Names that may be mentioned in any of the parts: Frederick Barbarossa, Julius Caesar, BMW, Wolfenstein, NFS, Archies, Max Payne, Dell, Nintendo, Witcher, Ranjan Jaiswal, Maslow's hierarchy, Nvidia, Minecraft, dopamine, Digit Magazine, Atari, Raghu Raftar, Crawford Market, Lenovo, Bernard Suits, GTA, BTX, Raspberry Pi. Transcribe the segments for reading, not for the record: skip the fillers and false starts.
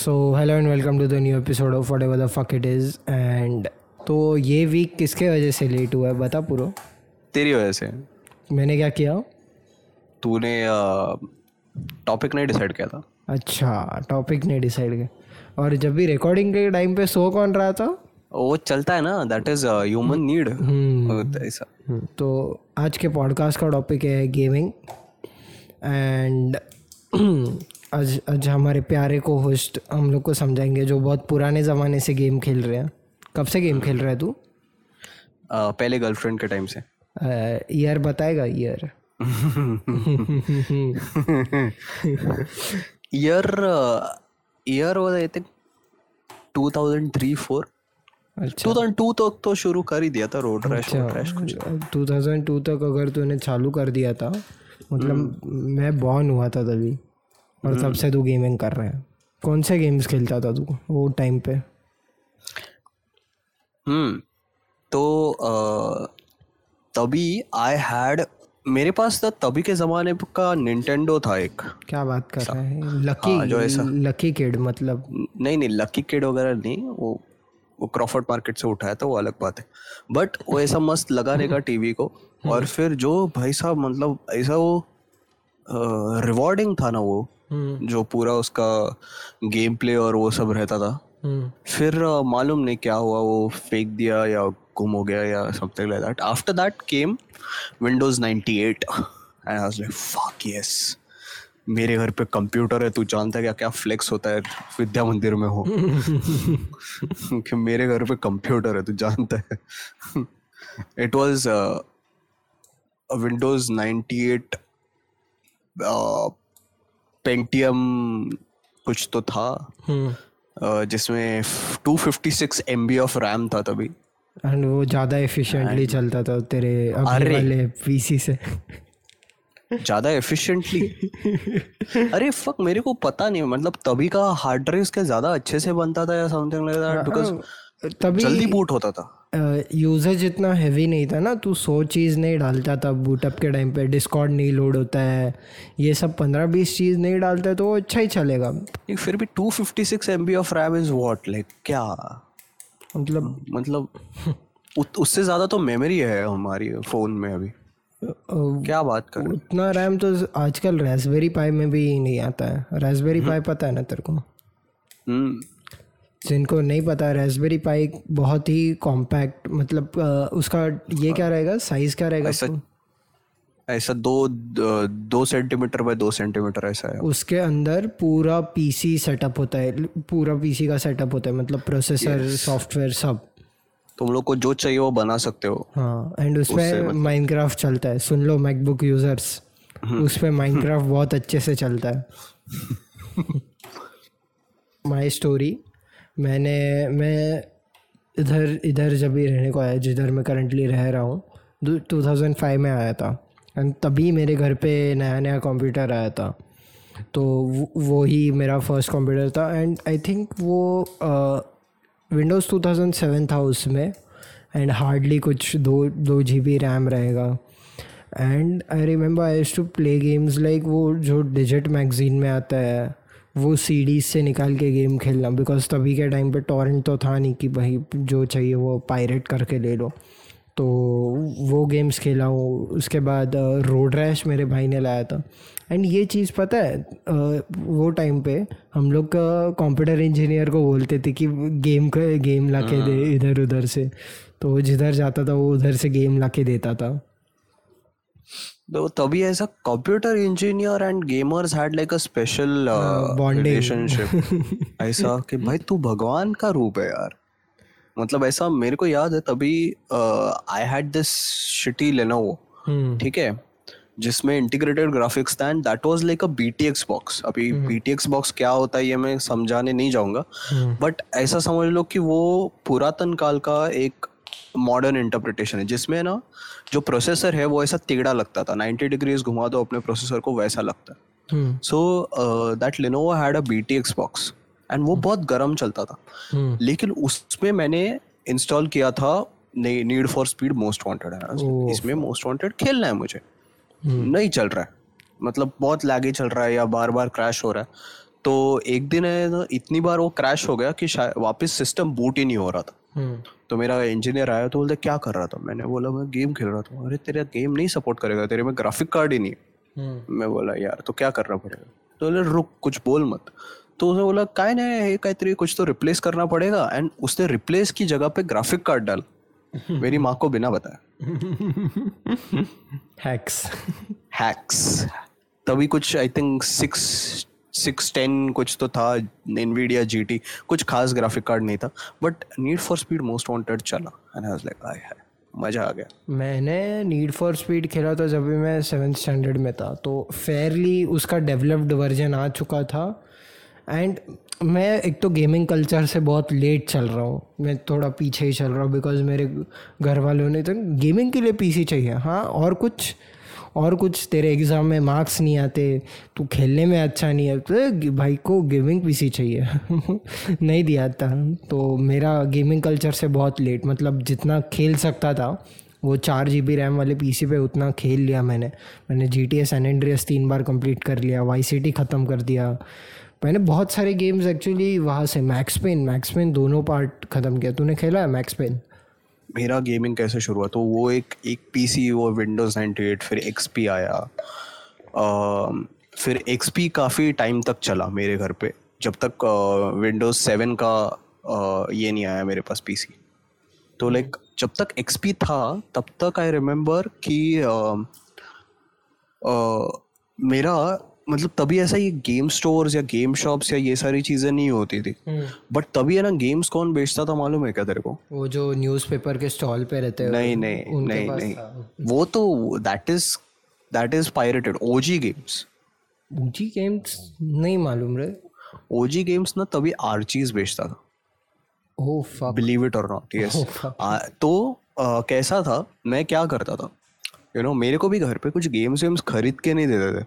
So hello and welcome to the new episode of whatever the fuck it is. And तो ये week किसके वजह से late हुआ है बता पूरो। तेरी वजह से। मैंने क्या किया? तूने टॉपिक नहीं डिसाइड किया था। अच्छा, टॉपिक नहीं डिसाइड किया। और जब भी रिकॉर्डिंग के टाइम पे सो कौन रहा था? वो चलता है ना, दैट इज़ ह्यूमन नीड। ऐसा तो आज के पॉडकास्ट का टॉपिक है गेमिंग। एंड आज हमारे प्यारे को होस्ट हम लोग को समझाएंगे जो बहुत पुराने ज़माने से गेम खेल रहे हैं। कब से गेम खेल रहा है तू? पहले गर्लफ्रेंड के टाइम से। ईयर बताएगा? Year year was I think 2003-04। अच्छा, 2002 तक तो शुरू कर ही दिया था रोड रैश। 2002 तक अगर तूने चालू कर दिया था, मतलब मैं बॉर्न हुआ था तभी, और तब से तू गेमिंग कर रहे हैं। कौन से गेम्स खेलता था तू वो टाइम पे? तो तभी मेरे पास था, तभी के ज़माने का निंटेंडो था एक। क्या बात कर रहा है? लकी? हाँ, जो ऐसा लकी किड मतलब। नहीं, लकी किड वगैरह नहीं, वो क्रॉफर्ड मार्केट से उठाया था, वो अलग बात है। बट वो ऐसा मस्त लगा रहेगा टीवी को, और फिर जो भाई साहब मतलब ऐसा वो रिवॉर्डिंग था ना वो जो पूरा उसका गेम प्ले और वो सब रहता था। फिर मालूम नहीं क्या हुआ, वो फेंक दिया या गुम हो गया या something like that. After that came Windows 98 and I was like fuck yes, मेरे घर पे कंप्यूटर है। तू जानता है क्या फ्लेक्स होता है विद्या मंदिर में हो कि मेरे घर पे कंप्यूटर है, तू जानता है। इट वाज विंडोज़ 98 पेंटियम कुछ तो था, जिसमें 256 MB ऑफ रैम था तभी, एंड वो ज़्यादा एफिशिएंटली चलता था तेरे अभी वाले पीसी से। ज़्यादा एफिशिएंटली? अरे फक, मेरे को पता नहीं, मतलब तभी का हार्ड ड्राइव्स के ज़्यादा अच्छे से बनता था या समथिंग लाइक दैट, बिकॉज़ तभी जल्दी बूट होता था। यूजेज इतना हैवी नहीं था ना, तू 100 चीज़ नहीं डालता था बूटअप के टाइम पे। डिस्कॉर्ड नहीं लोड होता है, ये सब 15-20 चीज़ नहीं डालता है, तो वो अच्छा ही चलेगा। फिर भी 256 MB of RAM is what like, क्या मतलब उससे ज़्यादा तो मेमोरी है हमारी फ़ोन में अभी। क्या बात कर रहे? उतना रैम तो आजकल रास्पबेरी पाई में भी नहीं आता है। रास्पबेरी पाई पता है ना तेरे को? जिनको नहीं पता, रास्पबेरी पाई बहुत ही कॉम्पैक्ट, मतलब उसका ये क्या रहेगा, साइज क्या रहेगा? ऐसा 2 सेंटीमीटर बाय 2 सेंटीमीटर ऐसा है। उसके अंदर पूरा पीसी सेटअप होता है, पूरा पीसी का सेटअप होता है, मतलब प्रोसेसर, सॉफ्टवेयर सब। तुम लोग को जो चाहिए वो बना सकते हो। हाँ, एंड उसमें माइनक्राफ्ट चलता है। सुन लो मैकबुक यूजर्स, उसमें माइनक्राफ्ट बहुत अच्छे से चलता है। माई स्टोरी, मैं इधर जब भी रहने को आया, जिधर मैं करंटली रह रहा हूँ, 2005 में आया था, एंड तभी मेरे घर पे नया कंप्यूटर आया था। तो वो ही मेरा फर्स्ट कंप्यूटर था, एंड आई थिंक वो विंडोज़ 2007 था उसमें, एंड हार्डली कुछ 2 GB रैम रहेगा। And I remember I used to play games like वो जो डिजिट मैगज़ीन में आता है, वो सीडीज से निकाल के गेम खेलना, बिकॉज तभी के टाइम पे टॉरेंट तो था नहीं कि भाई जो चाहिए वो पायरेट करके ले लो। तो वो गेम्स खेला हूँ। उसके बाद रोड रैश मेरे भाई ने लाया था। एंड ये चीज़ पता है, वो टाइम पे हम लोग का कंप्यूटर इंजीनियर को बोलते थे कि गेम ला के दे इधर उधर से, तो जिधर जाता था वो उधर से गेम ला के देता था। तो तभी ऐसा computer engineer and gamers had like a special relationship ऐसा कि भाई तू भगवान का रूप है यार, मतलब ऐसा। मेरे को याद है तभी I had this shitty Lenovo, ठीक है, जिसमें इंटीग्रेटेड ग्राफिक्स था, and that was like a BTX box. अभी बीटीएक्स बॉक्स क्या होता है ये मैं समझाने नहीं जाऊंगा, बट ऐसा समझ लो कि वो पुरातन काल का एक मॉडर्न इंटरप्रिटेशन है, जिसमें ना जो प्रोसेसर है वो ऐसा तिगड़ा लगता था, 90 डिग्रीज घुमा दो अपने प्रोसेसर को, वैसा लगता है। So that Lenovo had a BTX box, and वो बहुत गर्म चलता था। लेकिन उसमें मैंने इंस्टॉल किया था need for speed most wanted है। इसमें मोस्ट वांटेड खेलना है मुझे, नहीं चल रहा है, मतलब बहुत लैगी चल रहा है या बार बार क्रैश हो रहा है। तो एक दिन है ना इतनी बार वो क्रैश हो गया कि वापस सिस्टम बूट ही नहीं हो रहा था। तो मेरा इंजीनियर आया तो बोलता क्या कर रहा था, मैंने बोला मैं गेम खेल रहा था। अरे तेरा गेम नहीं सपोर्ट करेगा, तेरे में ग्राफिक कार्ड ही नहीं है। मैं बोला यार तो क्या करना पड़ेगा, तो बोले रुक कुछ बोल मत। तो उसने बोला काय नहीं काहीतरी कुछ तो रिप्लेस करना पड़ेगा, एंड उसने रिप्लेस की जगह पे ग्राफिक कार्ड डाला, मेरी माँ को बिना बताया। हैक्स तभी कुछ आई थिंक 610 कुछ तो था, एनवीडिया जीटी, कुछ खास ग्राफिक कार्ड नहीं था, but need for speed most wanted चला and I was like I है मज़ा आ गया। मैंने नीड फॉर स्पीड खेला था जब भी मैं 7th स्टैंडर्ड में था, तो फेयरली उसका डेवलप्ड वर्जन आ चुका था। एंड मैं एक तो गेमिंग कल्चर से बहुत लेट चल रहा हूँ, मैं थोड़ा पीछे ही चल रहा हूँ, बिकॉज मेरे घर वालों ने तो गेमिंग के लिए पीसी चाहिए, हाँ और कुछ तेरे एग्ज़ाम में मार्क्स नहीं आते, तू खेलने में अच्छा नहीं है, तो भाई को गेमिंग पीसी चाहिए। नहीं दिया था, तो मेरा गेमिंग कल्चर से बहुत लेट, मतलब जितना खेल सकता था वो 4 GB रैम वाले पीसी पे उतना खेल लिया मैंने GTA San Andreas 3 बार कंप्लीट कर लिया, YCT ख़त्म कर दिया, मैंने बहुत सारे गेम्स एक्चुअली वहाँ से, मैक्स पेन दोनों पार्ट ख़त्म किया। तूने खेला है मैक्स पेन? मेरा गेमिंग कैसे शुरू हुआ तो वो एक पीसी, वो विंडोज़ 98, फिर XP आया, फिर XP काफ़ी टाइम तक चला मेरे घर पे, जब तक विंडोज़ 7 का ये नहीं आया मेरे पास पीसी। तो लाइक जब तक XP था तब तक आई रिमेंबर कि मेरा मतलब तभी ऐसा ये गेम स्टोर्स या गेम शॉप्स या ये सारी चीज़ें नहीं होती थी, बट तभी है ना गेम्स कौन बेचता था मालूम है क्या तेरे को? वो जो न्यूज़पेपर के स्टॉल पे रहते हैं। नहीं, वो तो that is pirated OG games नहीं मालूम रे। ओजी गेम्स ना तभी आर्चीज बेचता था, ओह फक बिलीव इट और नॉट, यस। तो कैसा था, मैं क्या करता था यू नो, मेरे को भी घर पे कुछ गेम्स खरीद के नहीं देते थे,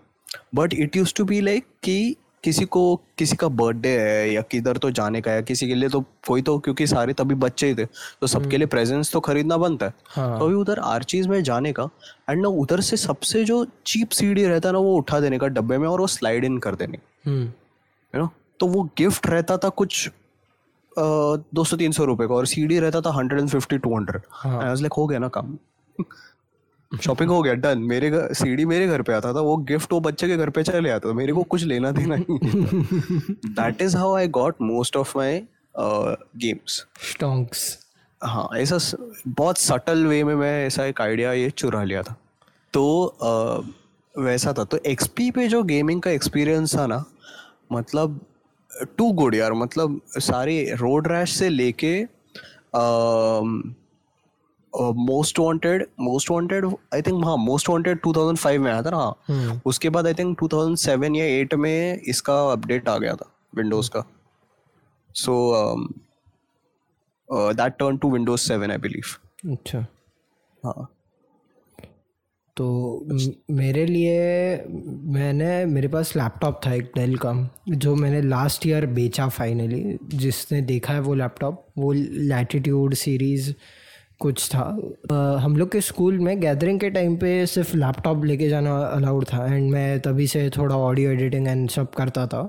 but it use to be like कि किसी का बर्थडे है या किधर तो जाने का है, किसी के लिए तो कोई तो, क्योंकि सारे तभी बच्चे ही थे तो सबके लिए प्रेजेंट्स तो खरीदना बनता है, हाँ। तो अभी उधर आर्चीज में जाने का एंड ना उधर से सबसे जो चीप सीडी रहता है ना वो उठा देने का डब्बे में और वो स्लाइड इन कर देने यू नो, तो वो गिफ्ट रहता था कुछ 200-300 रुपये का और सीडी रहता था 150-200। आई वाज लाइक हो गया ना काम, शॉपिंग हो गया, डन। मेरे घर सीडी मेरे घर पे आता था, वो गिफ्ट वो बच्चे के घर पे चले आता था, मेरे को कुछ लेना देना नहीं। That is how I got most of my games stocks. हाँ, ऐसा बहुत सटल वे में मैं ऐसा एक आइडिया ये चुरा लिया था, तो वैसा था। तो XP पे जो गेमिंग का एक्सपीरियंस था ना, मतलब टू गुड यार, मतलब सारे रोड रैश से लेके मोस्ट वांटेड आई थिंक, हाँ मोस्ट वांटेड 2005 में आया था ना, हाँ। उसके बाद आई थिंक 2007 या 8 में इसका अपडेट आ गया था विंडोज़ का, so that turn to Windows 7 I believe. अच्छा हाँ, तो मेरे लिए मेरे पास लैपटॉप था एक डेल का, जो मैंने लास्ट ईयर बेचा फाइनली। जिसने देखा है वो लैपटॉप, वो लैटिट्यूड सीरीज़ कुछ था। हम लोग के स्कूल में गैदरिंग के टाइम पे सिर्फ लैपटॉप लेके जाना अलाउड था, एंड मैं तभी से थोड़ा ऑडियो एडिटिंग एंड सब करता था,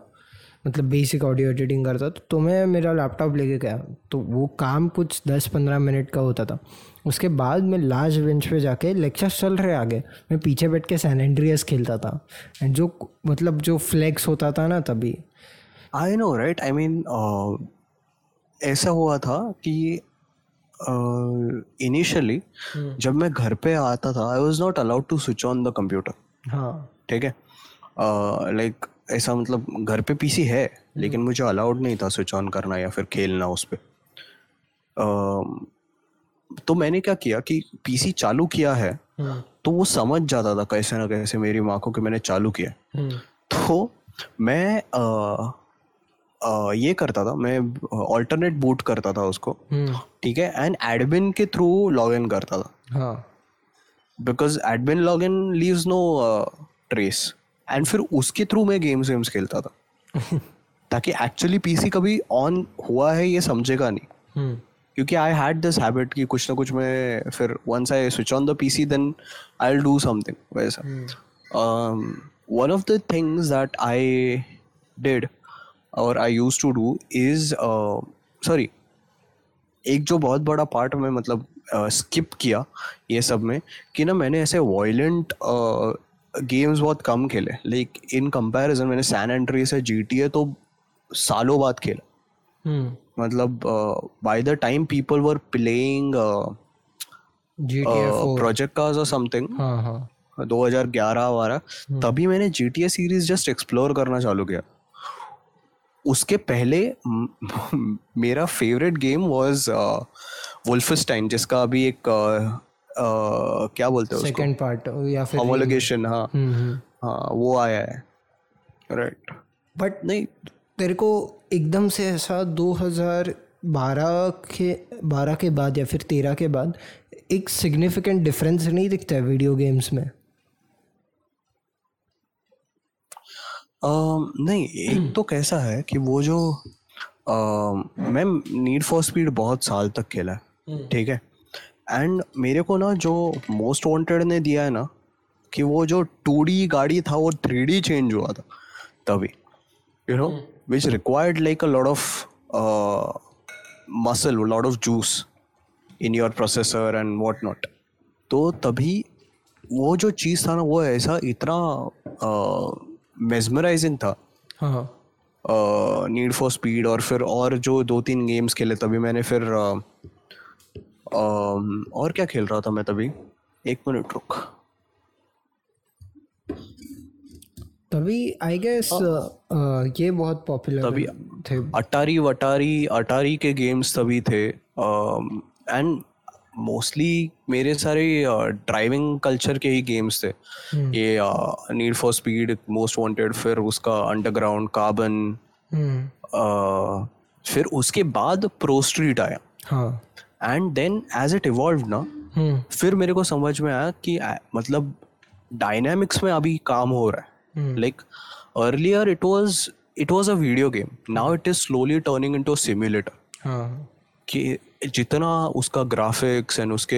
मतलब बेसिक ऑडियो एडिटिंग करता था, तो मैं मेरा लैपटॉप लेके गया। तो वो काम कुछ 10-15 मिनट का होता था, उसके बाद मैं लास्ट बेंच पे जाके लेक्चर चल रहे आगे, मैं पीछे बैठ के सैन एंड्रियास खेलता था, एंड जो मतलब जो फ्लैक्स होता था ना तभी, I know right, I mean ऐसा हुआ था कि इनिशियली जब मैं घर पे आता था I was not allowed to switch on the computer, हाँ ठीक है, लाइक ऐसा मतलब घर पे पीसी है लेकिन मुझे अलाउड नहीं था स्विच ऑन करना या फिर खेलना उस पर। तो मैंने क्या किया कि पीसी चालू किया है, तो वो समझ जाता था कैसे ना कैसे मेरी माँ को कि मैंने चालू किया। तो मैं ये करता था, मैं ऑल्टरनेट बूट करता था उसको, ठीक है, एंड एडमिन के थ्रू लॉग इन करता था, because admin log in leaves no trace, and फिर उसके थ्रू मैं गेम्स खेलता था ताकि एक्चुअली पीसी कभी ऑन हुआ है ये समझेगा नहीं, क्योंकि आई हैड दिस हैबिट कि कुछ ना कुछ मैं फिर once I switch on the PC then I will do something. वैसा one of the things that I did और I use to do is sorry एक जो बहुत बड़ा पार्ट में मतलब स्किप किया ये सब में कि ना मैंने ऐसे वायलेंट गेम्स बहुत कम खेले लाइक इन कंपैरिजन मैंने सैन एंट्री से GTA तो सालों बाद खेला मतलब by the time people were playing Project Cars और समथिंग 2011-12 तभी मैंने GTA सीरीज जस्ट एक्सप्लोर करना चालू किया। उसके पहले मेरा फेवरेट गेम वाज वुल्फस्टाइन जिसका अभी एक क्या बोलते हैं उसको सेकंड पार्ट या फिर होमोलोगेशन वो आया है राइट। बट नहीं तेरे को एकदम से ऐसा 2012 के बाद या फिर 13 के बाद एक सिग्निफिकेंट डिफरेंस नहीं दिखता है वीडियो गेम्स में? नहीं एक तो कैसा है कि वो जो मैं नीड फॉर स्पीड बहुत साल तक खेला ठीक है एंड मेरे को ना जो मोस्ट वांटेड ने दिया है ना कि वो जो 2D गाड़ी था वो 3D चेंज हुआ था तभी you know which required like a lot of muscle lot of juice in your processor and what not. तो तभी वो जो चीज़ था ना वो ऐसा इतना मेजमराइजिंग था नीड फॉर स्पीड और फिर और जो 2-3 गेम्स खेले तभी मैंने फिर और क्या खेल रहा था मैं तभी 1 मिनट रुक तभी आई गेस ये बहुत पॉपुलर तभी थे अटारी के गेम्स तभी थे एंड मोस्टली मेरे सारे ड्राइविंग कल्चर के ही गेम्स थे ये need for speed most wanted फिर उसका अंडरग्राउंड कार्बन फिर उसके बाद प्रो स्ट्रीट आया and then as it evolve ना फिर मेरे को समझ में आया कि मतलब डायनामिक्स में अभी काम हो रहा है like earlier it was a video game now it is slowly turning into a simulator कि जितना उसका ग्राफिक्स एंड उसके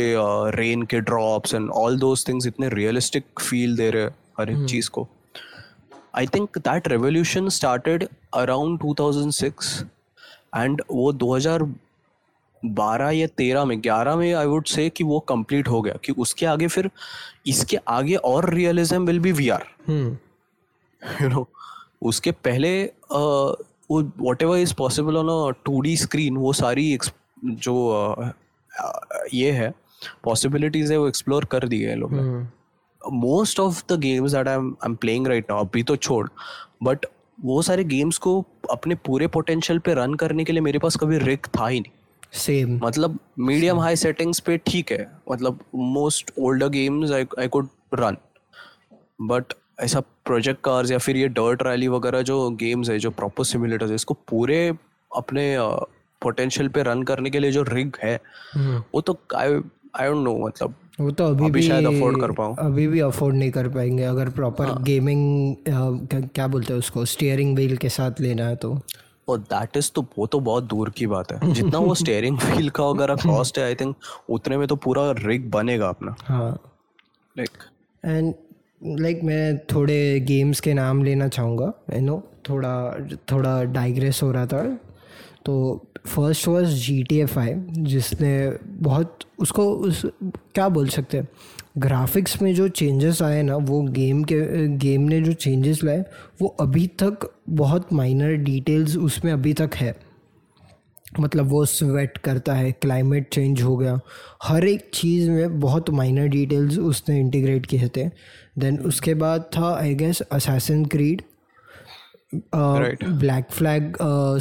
रेन के drops and all those things इतने रियलिस्टिक फील दे रहे हैं हर एक चीज़ को। I think that revolution started around 2006 and वो 2012 या 11 में आई वुड से कि वो कंप्लीट हो गया कि उसके आगे फिर इसके आगे और realism will be VR you know. उसके पहले वो whatever is possible on a 2D screen वो सारी जो ये है पॉसिबिलिटीज है वो एक्सप्लोर कर दी है लोग ने। Most of the games that I am playing right now अभी तो छोड़ बट वो सारे गेम्स को अपने पूरे पोटेंशियल पे रन करने के लिए मेरे पास कभी रिग था ही नहीं। सेम मतलब मीडियम हाई सेटिंग्स पे ठीक है मतलब most older games I could run but ऐसा प्रोजेक्ट कार्स या फिर ये डर्ट रैली वगैरह जो गेम्स है जो प्रॉपर सिमुलेटर्स है इसको पूरे अपने पोटेंशियल पे रन करने के लिए जो रिग है वो तो आई डोंट नो मतलब वो तो अभी शायद अफोर्ड कर पाऊँ अभी भी अफोर्ड नहीं कर पाएंगे अगर प्रॉपर गेमिंग क्या बोलते हैं उसको स्टीयरिंग व्हील के साथ लेना है तो। और दैट इज तो वो तो बहुत दूर की बात है जितना वो स्टीयरिंग व्हील का अगर कॉस्ट है आई थिंक उतने में तो पूरा रिग बनेगा अपना। हाँ एंड लाइक मैं थोड़े गेम्स के नाम लेना चाहूँगा यू नो थोड़ा डाइग्रेस हो रहा था। तो फर्स्ट वॉज GTA 5 जिसने बहुत उसको उस क्या बोल सकते हैं ग्राफिक्स में जो चेंजेस आए ना वो गेम ने जो चेंजेस लाए वो अभी तक बहुत माइनर डिटेल्स उसमें अभी तक है मतलब वो स्वेट करता है क्लाइमेट चेंज हो गया हर एक चीज़ में बहुत माइनर डिटेल्स उसने इंटीग्रेट किए थे। देन उसके बाद था I guess Assassin Creed Black Flag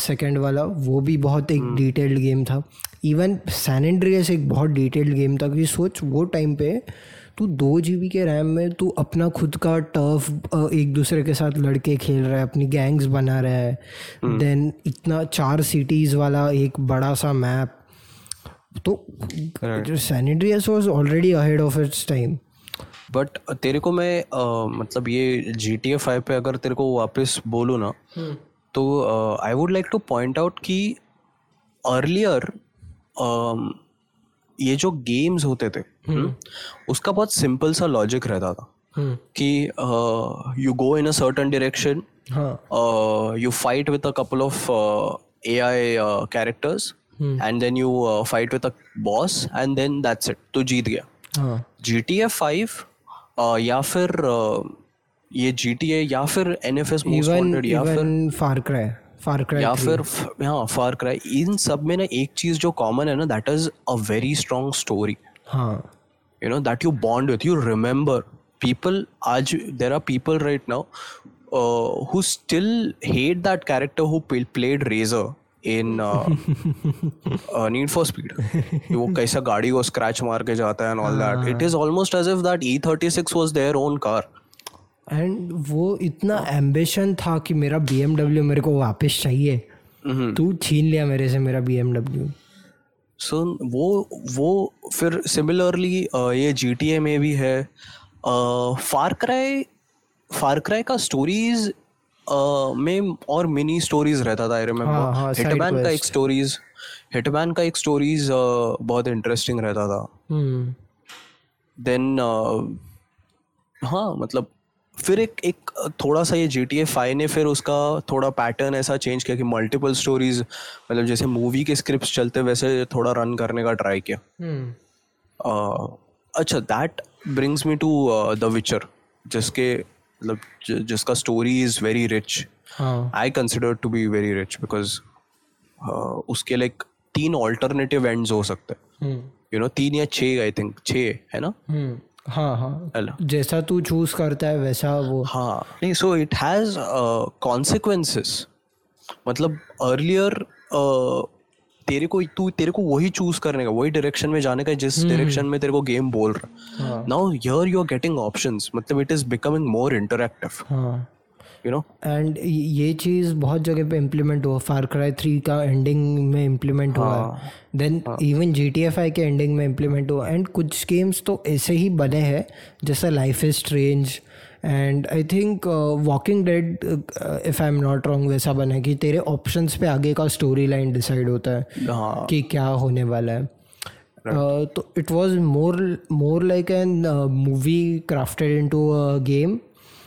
second वाला वो भी बहुत एक डिटेल्ड गेम था। इवन सैन एंड्रियास एक बहुत डिटेल्ड गेम था कि सोच वो टाइम पे तू 2 GB के रैम में तू अपना खुद का टर्फ एक दूसरे के साथ लड़के खेल रहा है अपनी गैंग्स बना रहा है। देन इतना 4 सिटीज़ वाला एक बड़ा सा मैप तो San Andreas was already ahead of its time. But तेरे को मैं मतलब ये GTA 5 पे अगर तेरे को वापस बोलूँ ना तो I would like to point out कि अर्लियर ये जो गेम्स होते थे उसका बहुत सिंपल सा लॉजिक रहता था कि you go in a certain direction You fight with a couple of AI characters and then you fight with a boss and then that's it. तो जीत गया. GTA 5 या फिर ये GTA या फिर NFS Most Wanted या फिर Far Cry या फिर हाँ Far Cry, इन सब में ना एक चीज जो कॉमन है ना, that is a very strong story. हाँ, you know that you bond with, you remember people. आज there are people right now who still hate that character who played Razor in Need for Speed. वो कैसा गाड़ी को scratch मार के जाता है and all that. It is almost as if that E36 was their own car. And वो इतना एम्बिशन था कि मेरा BMW मेरे को वापस चाहिए, तू छीन लिया मेरे से मेरा BMW. सो वो फिर सिमिलरली ये GTA में भी है. फार क्राई का स्टोरीज में और मिनी स्टोरीज रहता था. आई रिमेम्बर हिटमैन का एक स्टोरीज बहुत इंटरेस्टिंग रहता था. देन हाँ मतलब फिर एक थोड़ा सा ये GTA 5 ने फिर उसका थोड़ा पैटर्न ऐसा चेंज किया कि मल्टीपल स्टोरीज, मतलब जैसे मूवी के स्क्रिप्ट्स चलते वैसे थोड़ा रन करने का ट्राई किया. अच्छा, that brings me to the Witcher, जिसका story is very rich. I consider to be very rich because उसके लाइक 3 ऑल्टरनेटिव एंड्स हो सकते हैं, यू नो 3 या 6. आई थिंक 6 है ना. हाँ, जैसा तू चूज करता है वैसा वो. हाँ नहीं, सो इट हैज कॉन्सिक्वेंसेस. मतलब अर्लियर तेरे को वही चूज करने का, वही डायरेक्शन में जाने का जिस डायरेक्शन में तेरे को गेम बोल रहा. Now here you are getting options. मतलब it is becoming more interactive, you no. And ये चीज़ बहुत जगह पे इम्प्लीमेंट हुआ. फार क्राई 3 का एंडिंग में इम्प्लीमेंट हुआ, देन इवन GTA 5 के एंडिंग में इम्प्लीमेंट हुआ. एंड कुछ गेम्स तो ऐसे ही बने हैं जैसा Life is Strange and I think Walking Dead, if I am not wrong, वैसा बना है कि तेरे ऑप्शंस पे आगे का स्टोरी लाइन डिसाइड होता है कि क्या होने वाला है. तो it was more like an movie crafted into a game,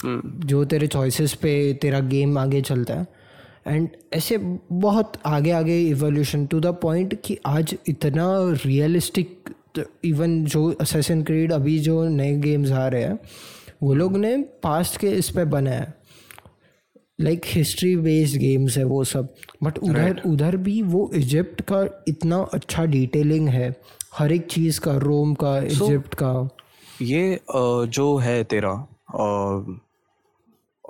जो तेरे चॉइसेस पे तेरा गेम आगे चलता है. एंड ऐसे बहुत आगे इवोल्यूशन टू द पॉइंट कि आज इतना रियलिस्टिक, इवन जो असैसिन क्रीड अभी जो नए गेम्स आ रहे हैं वो लोग ने पास्ट के इस पे बनाया है, लाइक हिस्ट्री बेस्ड गेम्स है वो सब. बट उधर भी वो इजिप्ट का इतना अच्छा डिटेलिंग है, हर एक चीज़ का, रोम का, इजिप्ट का. ये जो है तेरा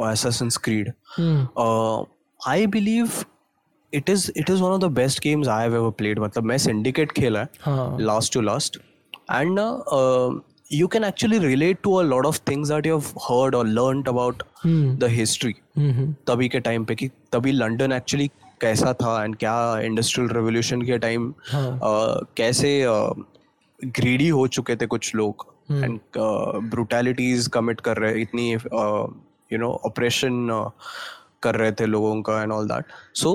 Assassin's Creed. I believe it is one of the best games I have ever played. मतलब मैं Syndicate खेला है last to last, and you can actually relate to a lot of things that you have heard or learnt about the history. तभी के time पे कि तभी London actually कैसा था and क्या Industrial Revolution के time कैसे greedy हो चुके थे कुछ लोग and brutalities commit कर रहे, इतनी you know oppression कर रहे थे लोगों का and all that. So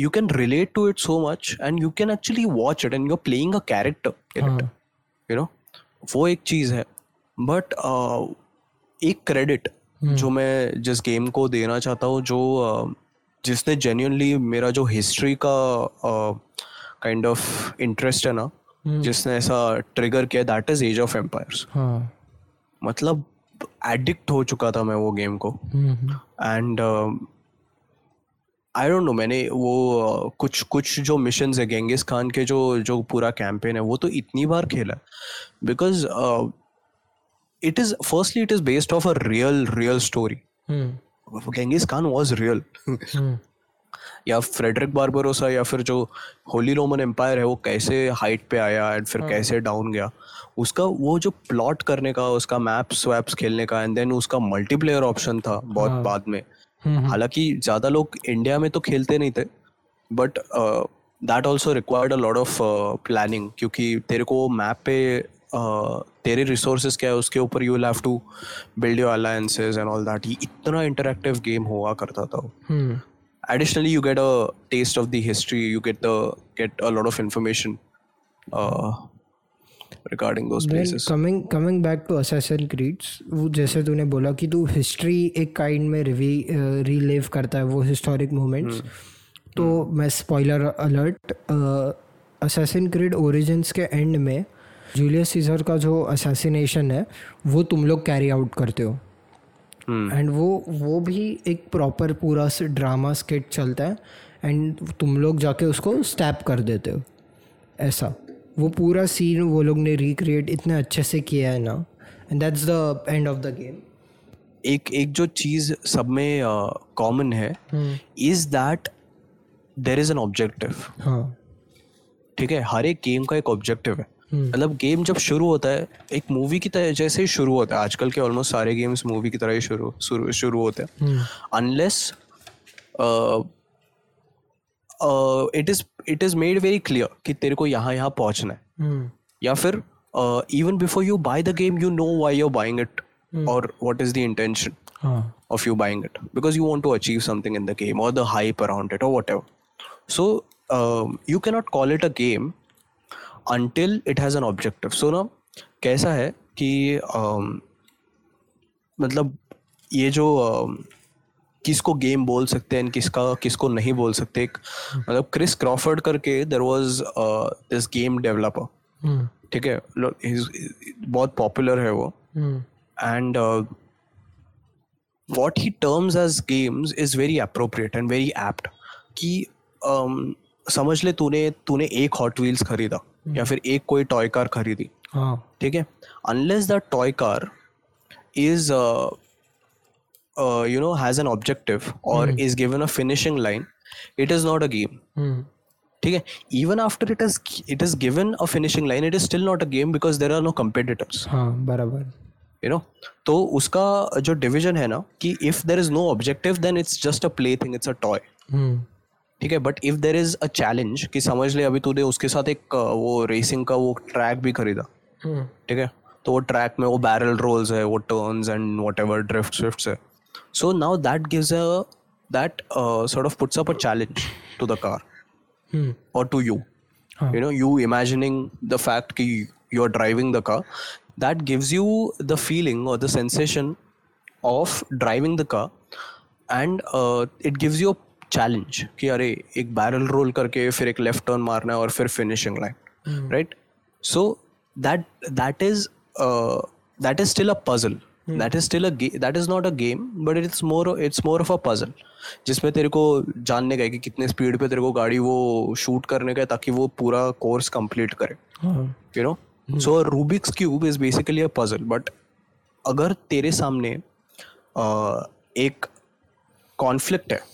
you can relate to it so much and you can actually watch it and you're playing a character in it, you know. वो एक चीज़ है. But एक credit जो मैं जिस game को देना चाहता हूँ, जो जिसने genuinely मेरा जो history का kind of interest है ना, जिसने ऐसा ट्रिगर किया, that is Age of Empires. मतलब एडिक्ट हो चुका था मैं वो गेम को. एंड आई डोंट नो, मैंने वो कुछ जो मिशंस है गेंगिस खान के, जो पूरा कैंपेन है वो तो इतनी बार खेला because it is firstly it is based of a real story. Genghis Khan was real. या फ्रेडरिक बार्बारोसा या फिर जो होली रोमन एम्पायर है वो कैसे हाइट पे आया एंड फिर कैसे डाउन गया, उसका वो जो प्लॉट करने का, उसका मैप स्वैप्स खेलने का, एंड देन उसका मल्टीप्लेयर ऑप्शन था बहुत बाद में. हालांकि ज़्यादा लोग इंडिया में तो खेलते नहीं थे, but that also required a lot of planning, क्योंकि तेरे को मैप पे तेरे रिसोर्सेज क्या है उसके ऊपर you will have to build your alliances and all that. इतना इंटरेक्टिव गेम हुआ करता था. Additionally, you get a taste of the history. You get a lot of information. regarding those places. Coming back to assassin creeds, वो जैसे तूने बोला कि तू हिस्ट्री एक काइंड में रिलीव करता है वो हिस्टोरिक मोमेंट्स, तो मैं spoiler alert, Assassin Creed Origins के एंड में जूलियस सीजर का जो असैसिनेशन है वो तुम लोग कैरी आउट करते हो, एंड वो भी एक प्रॉपर पूरा ड्रामा स्किट चलता है एंड तुम लोग जाके उसको स्टैप कर देते हो. ऐसा वो पूरा सीन वो लोग ने रिक्रिएट इतने अच्छे से किया है ना, and that's the end of the game. एक जो चीज़ सब में कॉमन है is that there is an objective. हाँ ठीक है, हर एक गेम का एक ऑब्जेक्टिव है. मतलब गेम जब शुरू होता है एक मूवी की तरह जैसे ही शुरू होता है, आजकल के ऑलमोस्ट सारे गेम्स मूवी की तरह ही शुरू होते हैं, unless it is made very clear कि तेरे को यहाँ पहुँचना है, या फिर even before you buy the game you know why you are buying it और what is the intention of you buying it, because you want to achieve something in the game और द हाइप अराउंड इट और whatever. So you can not call it a game until it has an objective. So ना कैसा है कि मतलब ये जो किसको गेम बोल सकते हैं किसको नहीं बोल सकते. मतलब क्रिस क्रॉफर्ड करके there was this game developer, ठीक है, बहुत पॉपुलर है वो, and what he terms as games is very appropriate and very apt कि समझ ले तूने एक हॉट व्हील्स खरीदा या फिर एक कोई टॉय कार खरीदी, ठीक है, unless that toy car is you know has an objective और is given a finishing line, it is not a game. ठीक है, even after it is given a finishing line it is still not a game because there are no competitors. हाँ बराबर, you know, तो उसका जो division है ना कि if there is no objective then it's just a play thing, it's a toy. ठीक है, but if there is a challenge कि समझ ले अभी तूने उसके साथ एक वो रेसिंग का वो ट्रैक भी खरीदा, ठीक है, तो वो ट्रैक में वो बैरल रोल्स है, वो turns and whatever drift swifts है. So now that gives a that sort of puts up a challenge to the car और to you, you know, you imagining the fact कि you are driving the car, that gives you the feeling और the sensation of driving the car, and it gives you challenge कि अरे एक barrel role करके फिर एक left turn मारना है और फिर finishing line, right. So that is still a puzzle, that is not a game but it's more of a puzzle, जिसमें तेरे को जानने का है कि कितने स्पीड पे तेरे को गाड़ी वो शूट करने का है ताकि वो पूरा कोर्स कंप्लीट करे, you know. So Rubik's cube is basically a puzzle, but अगर तेरे सामने एक कॉन्फ्लिक्ट है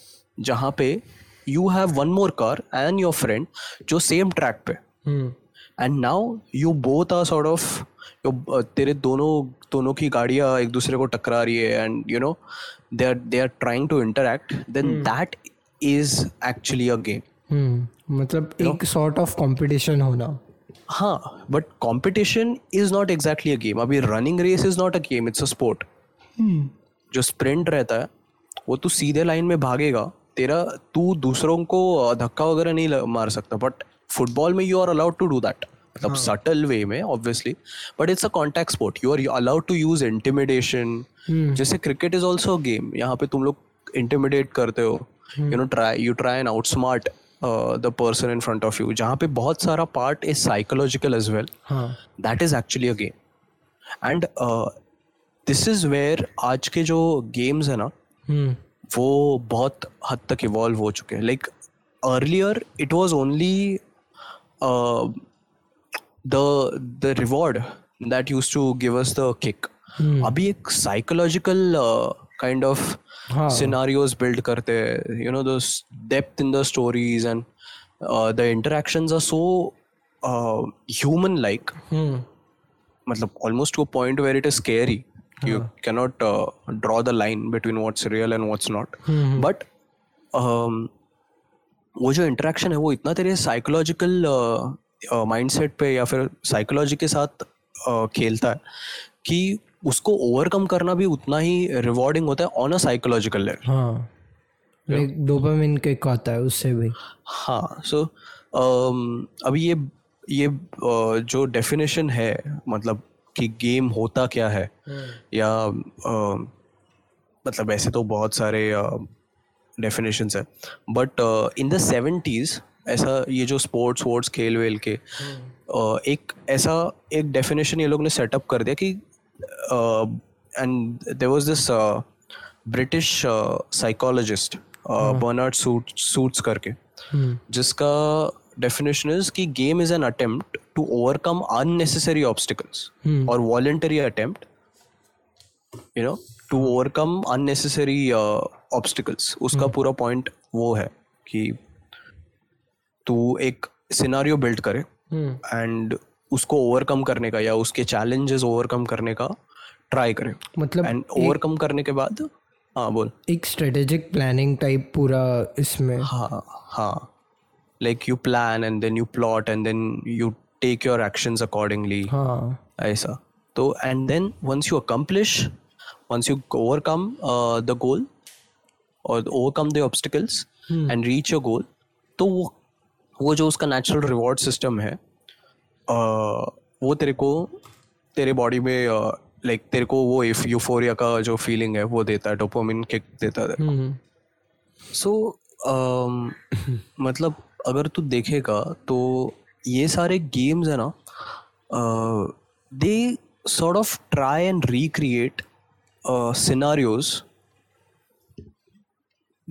जहाँ पे you have one more car and your friend जो सेम ट्रैक पे, and now you both are sort of, तेरे दोनों की गाड़ियाँ एक दूसरे को टकरा रही है and you know they are trying to interact, then that is actually a game. मतलब एक सॉर्ट ऑफ कॉम्पिटिशन होना. हाँ, but competition is not exactly a game. अभी running race is not a game, it's a sport. जो sprint रहता है वो तू सीधे लाइन में भागेगा, तू दूसरों को धक्का वगैरह नहीं मार सकता, बट फुटबॉल में you are allowed to do that, मतलब सटल वे में obviously, but it's a contact sport, you are allowed to use intimidation. जैसे क्रिकेट इज ऑल्सो गेम, यहाँ पे तुम लोग इंटिमिडेट करते हो, you know, you try and outsmart the person in front of you, जहाँ पे बहुत सारा part is psychological as well, that is actually a game. And this is where आज के जो गेम्स है ना वो बहुत हद तक इवॉल्व हो चुके हैं. Like earlier it was only the reward that used to give us the kick. अभी एक psychological kind of scenarios build करते हैं, you know, the depth in the stories and the interactions are so human like, मतलब almost to a point where it is scary. You cannot draw the line between what's real and what's not. But वो जो interaction है वो इतना तेरे psychological mindset पे या फिर psychology के साथ खेलता है कि उसको overcome करना भी उतना ही rewarding होता है on a psychological level. हाँ, like dopamine के कहता है उससे भी. हाँ, so अभी ये ये जो डेफिनेशन है, मतलब कि गेम होता क्या है, या मतलब ऐसे तो बहुत सारे डेफिनेशंस है, बट इन द 70s ऐसा ये जो स्पोर्ट्स वोर्ट्स खेल वेल के एक ऐसा एक डेफिनेशन ये लोग ने सेटअप कर दिया कि and there was this British psychologist Bernard Suits करके, जिसका डेफिनेशन इज कि game is an attempt to overcome unnecessary obstacles और voluntary attempt you know to overcome unnecessary obstacles. उसका पूरा पॉइंट वो है कि तू एक सिनारियो बिल्ड करे एंड उसको ओवरकम करने का या उसके चैलेंजेस ओवरकम करने का ट्राई करे, मतलब एंड ओवरकम करने के बाद हाँ बोल एक स्ट्रेटेजिक प्लानिंग टाइप पूरा इसमें. हाँ हाँ, like you plan and then you plot and then you take your actions accordingly. हाँ ऐसा तो. and then once you accomplish, once you overcome the goal or overcome the obstacles and reach your goal, तो वो जो उसका natural reward system है वो तेरे को तेरे बॉडी में like तेरे को वो euphoria का जो feeling है वो देता है, dopamine kick देता है. So मतलब अगर तू देखेगा तो ये सारे गेम्स है ना, they sort of try and recreate scenarios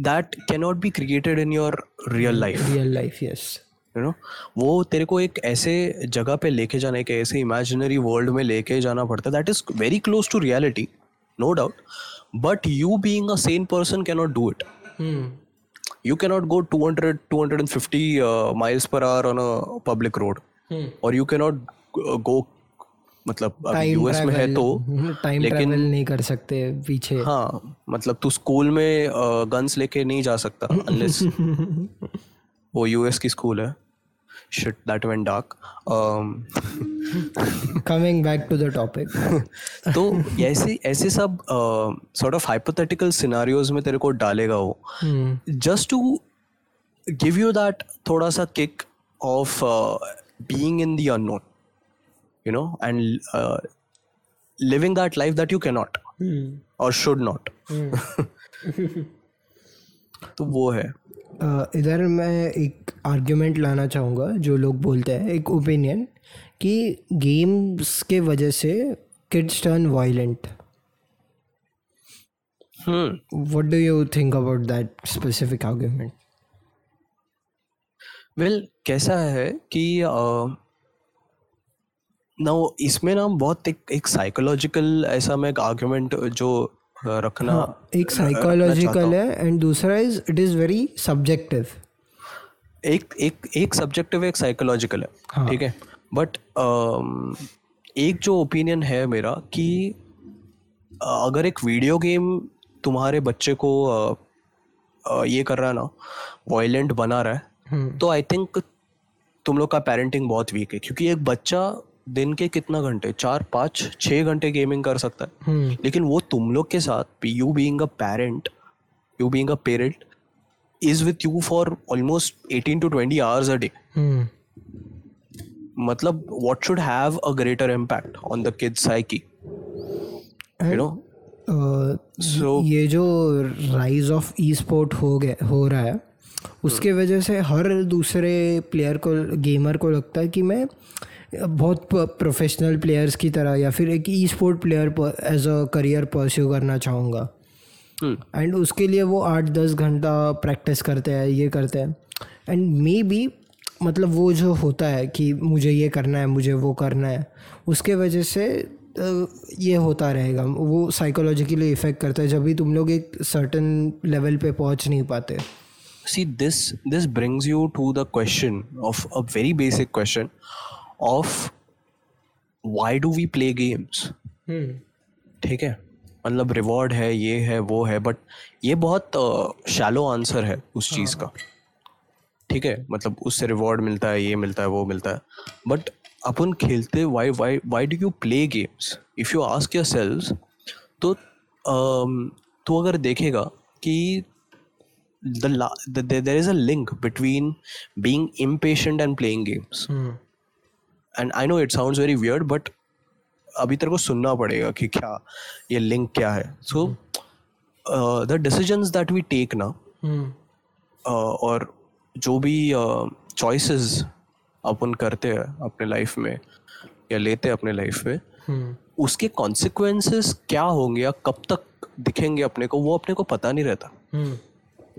that can not be created in your real life. Real life yes, you know वो तेरे को एक ऐसे जगह पे लेके जाना, एक ऐसे इमेजिनरी वर्ल्ड में लेके जाना पड़ता है that is very close to reality, no doubt, but you being a sane person can not do it. You cannot go 200-250 miles per hour on a public road. Or you cannot go, मतलब US में है तो time travel नहीं कर सकते पीछे. हाँ मतलब तू स्कूल में guns लेके नहीं जा सकता unless वो US की स्कूल है. Shit, that went dark. Coming back to the topic. तो ऐसे सब sort of hypothetical scenarios में तेरे को डालेगा वो, just to give you that थोड़ा सा kick of being in the unknown, you know, and living that life that you cannot or should not. तो वो है. इधर मैं एक आर्ग्यूमेंट लाना चाहूँगा जो लोग बोलते हैं, एक ओपिनियन कि गेम्स के वजह से kids turn violent. What do you think about that specific argument? Well कैसा है कि नाउ इसमें ना बहुत एक साइकोलॉजिकल ऐसा मैं एक आर्ग्यूमेंट जो रखना एक साइकोलॉजिकल है एंड दूसरा is it is very subjective. एक सब्जेक्टिव एक साइकोलॉजिकल है, ठीक है, बट एक जो ओपिनियन है मेरा कि अगर एक वीडियो गेम तुम्हारे बच्चे को ये कर रहा है ना, वायलेंट बना रहा है, तो आई थिंक तुम लोग का पेरेंटिंग बहुत वीक है. क्योंकि एक बच्चा दिन के कितना घंटे, 4-5-6 घंटे गेमिंग कर सकता है. लेकिन वो तुम लोग के साथ, you being a parent is with you for almost 18-20 hours a day. मतलब what should have a greater impact on the kids psyche, you know. So ये जो राइज ऑफ ई स्पोर्ट हो रहा है उसके वजह से हर दूसरे प्लेयर को, गेमर को लगता है कि मैं बहुत प्रोफेशनल प्लेयर्स की तरह या फिर एक e sport player as a career pursue करना चाहूँगा, एंड उसके लिए वो 8-10 घंटा प्रैक्टिस करते हैं, ये करते हैं, एंड मे बी मतलब वो जो होता है कि मुझे ये करना है, मुझे वो करना है, उसके वजह से ये होता रहेगा. वो साइकोलॉजिकली इफ़ेक्ट करता है जब भी तुम लोग एक सर्टन लेवल पे पहुँच नहीं पाते. See, this brings you to the question of a very basic question of why do we play games? ठीक है, मतलब reward है, ये है, वो है, but ये बहुत shallow answer है उस चीज़ का. ठीक है, मतलब उससे reward मिलता है, ये मिलता है, वो मिलता है, but अपन खेलते why do you play games? If you ask yourselves, तो अगर देखेगा कि there is a link between being impatient and playing games. And I know it sounds very weird but अभी तेरे को सुनना पड़ेगा कि क्या ये लिंक क्या है. So the decisions that we take ना और जो भी चॉइसेस अपन करते हैं अपने लाइफ में या लेते हैं अपने लाइफ में उसके कॉन्सिक्वेंसेस क्या होंगे या कब तक दिखेंगे अपने को वो अपने को पता नहीं रहता.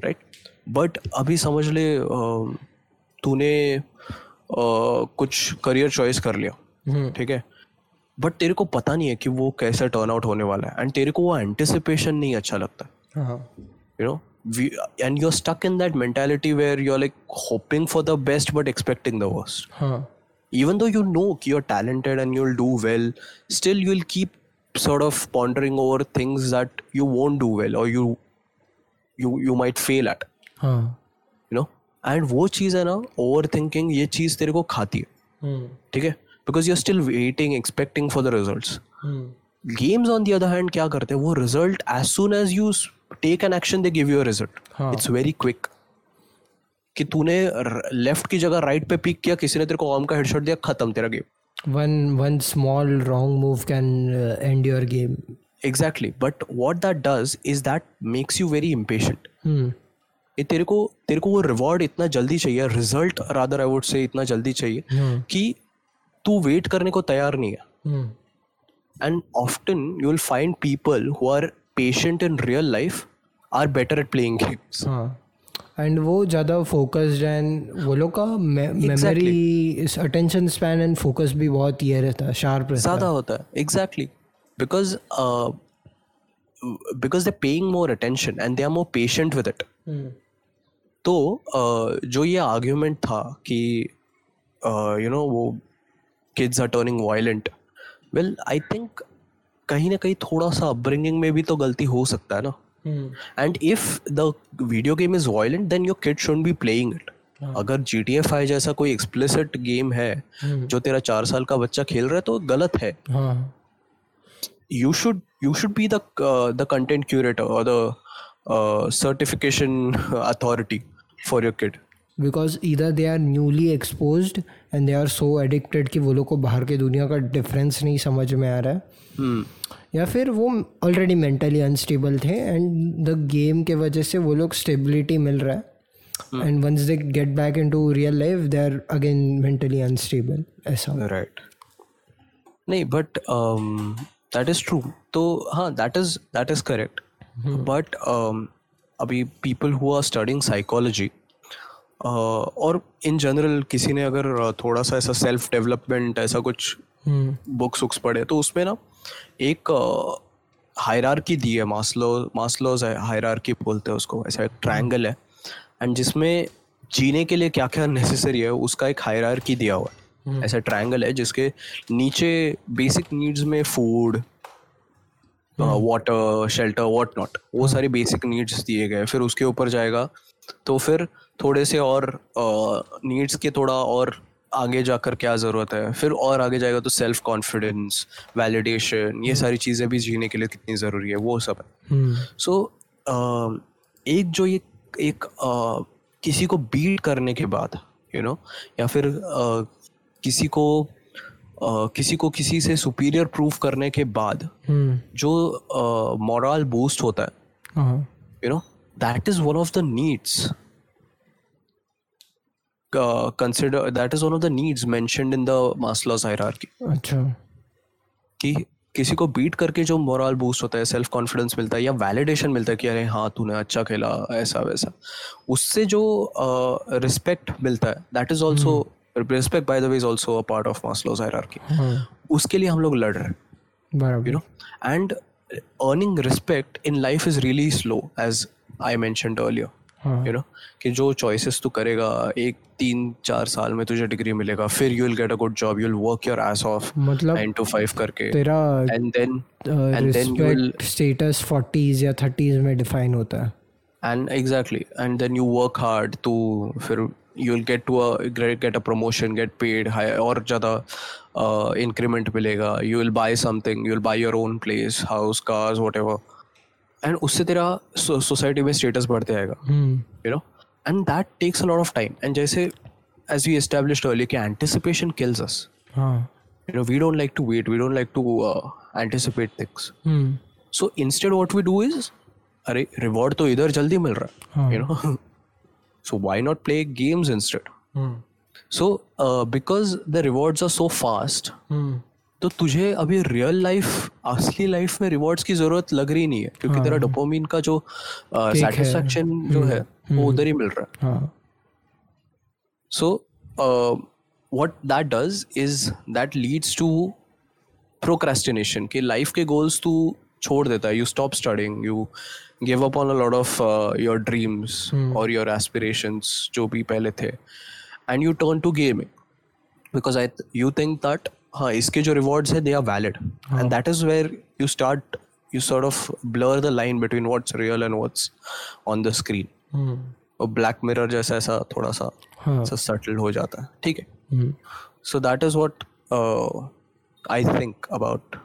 राइट. बट अभी समझ ले तूने कुछ करियर चॉइस कर लिया, ठीक है, बट तेरे को पता नहीं है कि वो कैसा टर्न आउट होने वाला है एंड तेरे को वो एंटिसिपेशन नहीं अच्छा लगता, you no, and you are stuck in that mentality where you are like hoping for the best but expecting the worst. Even though you know you're talented and you'll do well, still you'll keep sort of pondering over things that you won't do well or you might fail at. You know? And वो चीज़ है ना, overthinking ये चीज़ तेरे को खाती है, ठीक है? Because you're still waiting, expecting for the results. Games on the other hand क्या करते हैं, वो result as soon as you take an action they give you a result. It's very quick. कि तूने लेफ्ट की जगह राइट पे pick किया, किसी ने तेरे को आर्म का हेडशॉट दिया, खत्म तेरा गेम. One small wrong move can end your game. Exactly. But what that does is that makes you very impatient. ये तेरे को वो रिवॉर्ड इतना जल्दी चाहिए, result rather I would say इतना जल्दी चाहिए कि तू वेट करने को तैयार नहीं है. And often you will find people who are patient in real life are better at playing games. And वो ज़्यादा फोकस्ड एंड वो लोग का memory, attention span and focus भी बहुत ये रहता है, शार्प रहता है, ज़्यादा होता है. Exactly. Because they paying more attention and they are more patient with it. तो जो ये आर्ग्यूमेंट था कि यू नो वो kids are turning violent, well I think कहीं ना कहीं थोड़ा सा अपब्रिंगिंग में भी तो गलती हो सकता है ना. And if the video game is violent, then your kid shouldn't be playing it. अगर GTA 5 जैसा कोई explicit game है जो तेरा 4 साल का बच्चा खेल रहा है तो गलत है. You should be the content curator or the certification authority for your kid. Because either they are newly exposed and they are so addicted कि वो लोग को बाहर के दुनिया का difference नहीं समझ में आ रहा है, या फिर वो ऑलरेडी मेंटली अनस्टेबल थे एंड द गेम के वजह से वो लोग स्टेबिलिटी मिल रहा है and once they get back into real life they are again mentally unstable. ऐसा राइट. नहीं बट दैट इज ट्रू. तो हाँ दैट इज करेक्ट. बट अभी people who are studying psychology और इन जनरल किसी ने अगर थोड़ा सा ऐसा सेल्फ डेवलपमेंट ऐसा कुछ बुक्स पढ़े तो उसमें ना एक हायरार्की दी है, मास्लोज़ हायरार्की बोलते हैं उसको. ऐसा एक ट्रायंगल है एंड जिसमें जीने के लिए क्या क्या नेसेसरी है उसका एक हायरार्की दिया हुआ है. ऐसा ट्रायंगल है जिसके नीचे बेसिक नीड्स में food, water, shelter, what not, वो सारे बेसिक नीड्स दिए गए. फिर उसके ऊपर जाएगा तो फिर थोड़े से और नीड्स के थोड़ा और आगे जाकर क्या ज़रूरत है, फिर और आगे जाएगा तो सेल्फ कॉन्फिडेंस, वैलिडेशन, ये सारी चीज़ें भी जीने के लिए कितनी ज़रूरी है वो सब है. सो एक जो ये एक किसी को बीट करने के बाद यू नो या फिर किसी को किसी से सुपीरियर प्रूफ करने के बाद जो मॉरल बूस्ट होता है you know that is one of the needs consider that is one of the needs mentioned in the Maslow's hierarchy. अच्छा. कि किसी को बीट करके जो मोरल बूस्ट होता है, सेल्फ कॉन्फिडेंस मिलता है या वैलिडेशन मिलता है कि अरे हाँ तूने अच्छा खेला, ऐसा वैसा, उससे जो रिस्पेक्ट मिलता है that is also, respect by the way is also a part of Maslow's hierarchy. उसके लिए हम लोग लड़ रहे हैं बराबर, you know. And earning respect in life is really slow as I mentioned earlier. You know, कि जो चॉइसेस तू करेगा 1-4 साल में तुझे डिग्री मिलेगा, फिर you will get a good job, you will work your ass off 9 to 5 करके तेरा, and then you will status 40s या 30s में डिफाइन होता है. And exactly. And then you work hard तू, फिर you will get a promotion, get paid high, और ज़्यादा इंक्रीमेंट मिलेगा, you will buy something, you will buy your own place, house, cars, whatever. And उससे तेरा society में status बढ़ते आएगा, you no, and that takes a lot of time. And जैसे as we established early कि anticipation kills us, You know, we don't like to wait. We don't like to anticipate things. So instead, what we do is, अरे reward तो इधर जल्दी मिल रहा है, you know. So why not play games instead? So because the rewards are so fast, तो तुझे अभी real life असली लाइफ में रिवॉर्ड्स की जरूरत लग रही नहीं है क्योंकि तेरा डोपामिन का जो सैटिस्फैक्शन जो है वो उधर ही मिल रहा है. So what that does is that leads to procrastination कि लाइफ के गोल्स तू छोड़ देता है. You stop studying, you give up on a lot of your dreams or your aspirations जो भी पहले थे, and you turn to gaming because you think that हाँ इसके जो रिवॉर्ड्स है they are valid and that is where you start you sort of blur the line between what's real and what's on the screen. और Black Mirror जैसा ऐसा थोड़ा सा subtle हो जाता है. ठीक है. So that is what I think about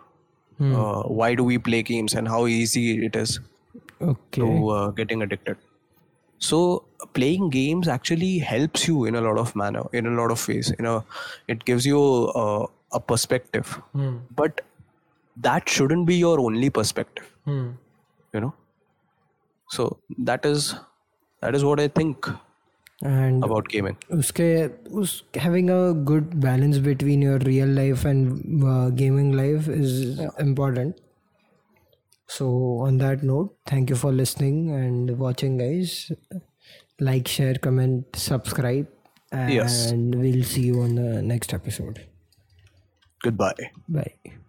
why do we play games and how easy it is to getting addicted. So playing games actually helps you in a lot of manner, in a lot of ways. You know, it gives you a perspective, but that shouldn't be your only perspective. You know, so that is what I think and about gaming. Having a good balance between your real life and gaming life is important. So on that note, thank you for listening and watching, guys. Like, share, comment, subscribe, and we'll see you on the next episode. Goodbye. Bye.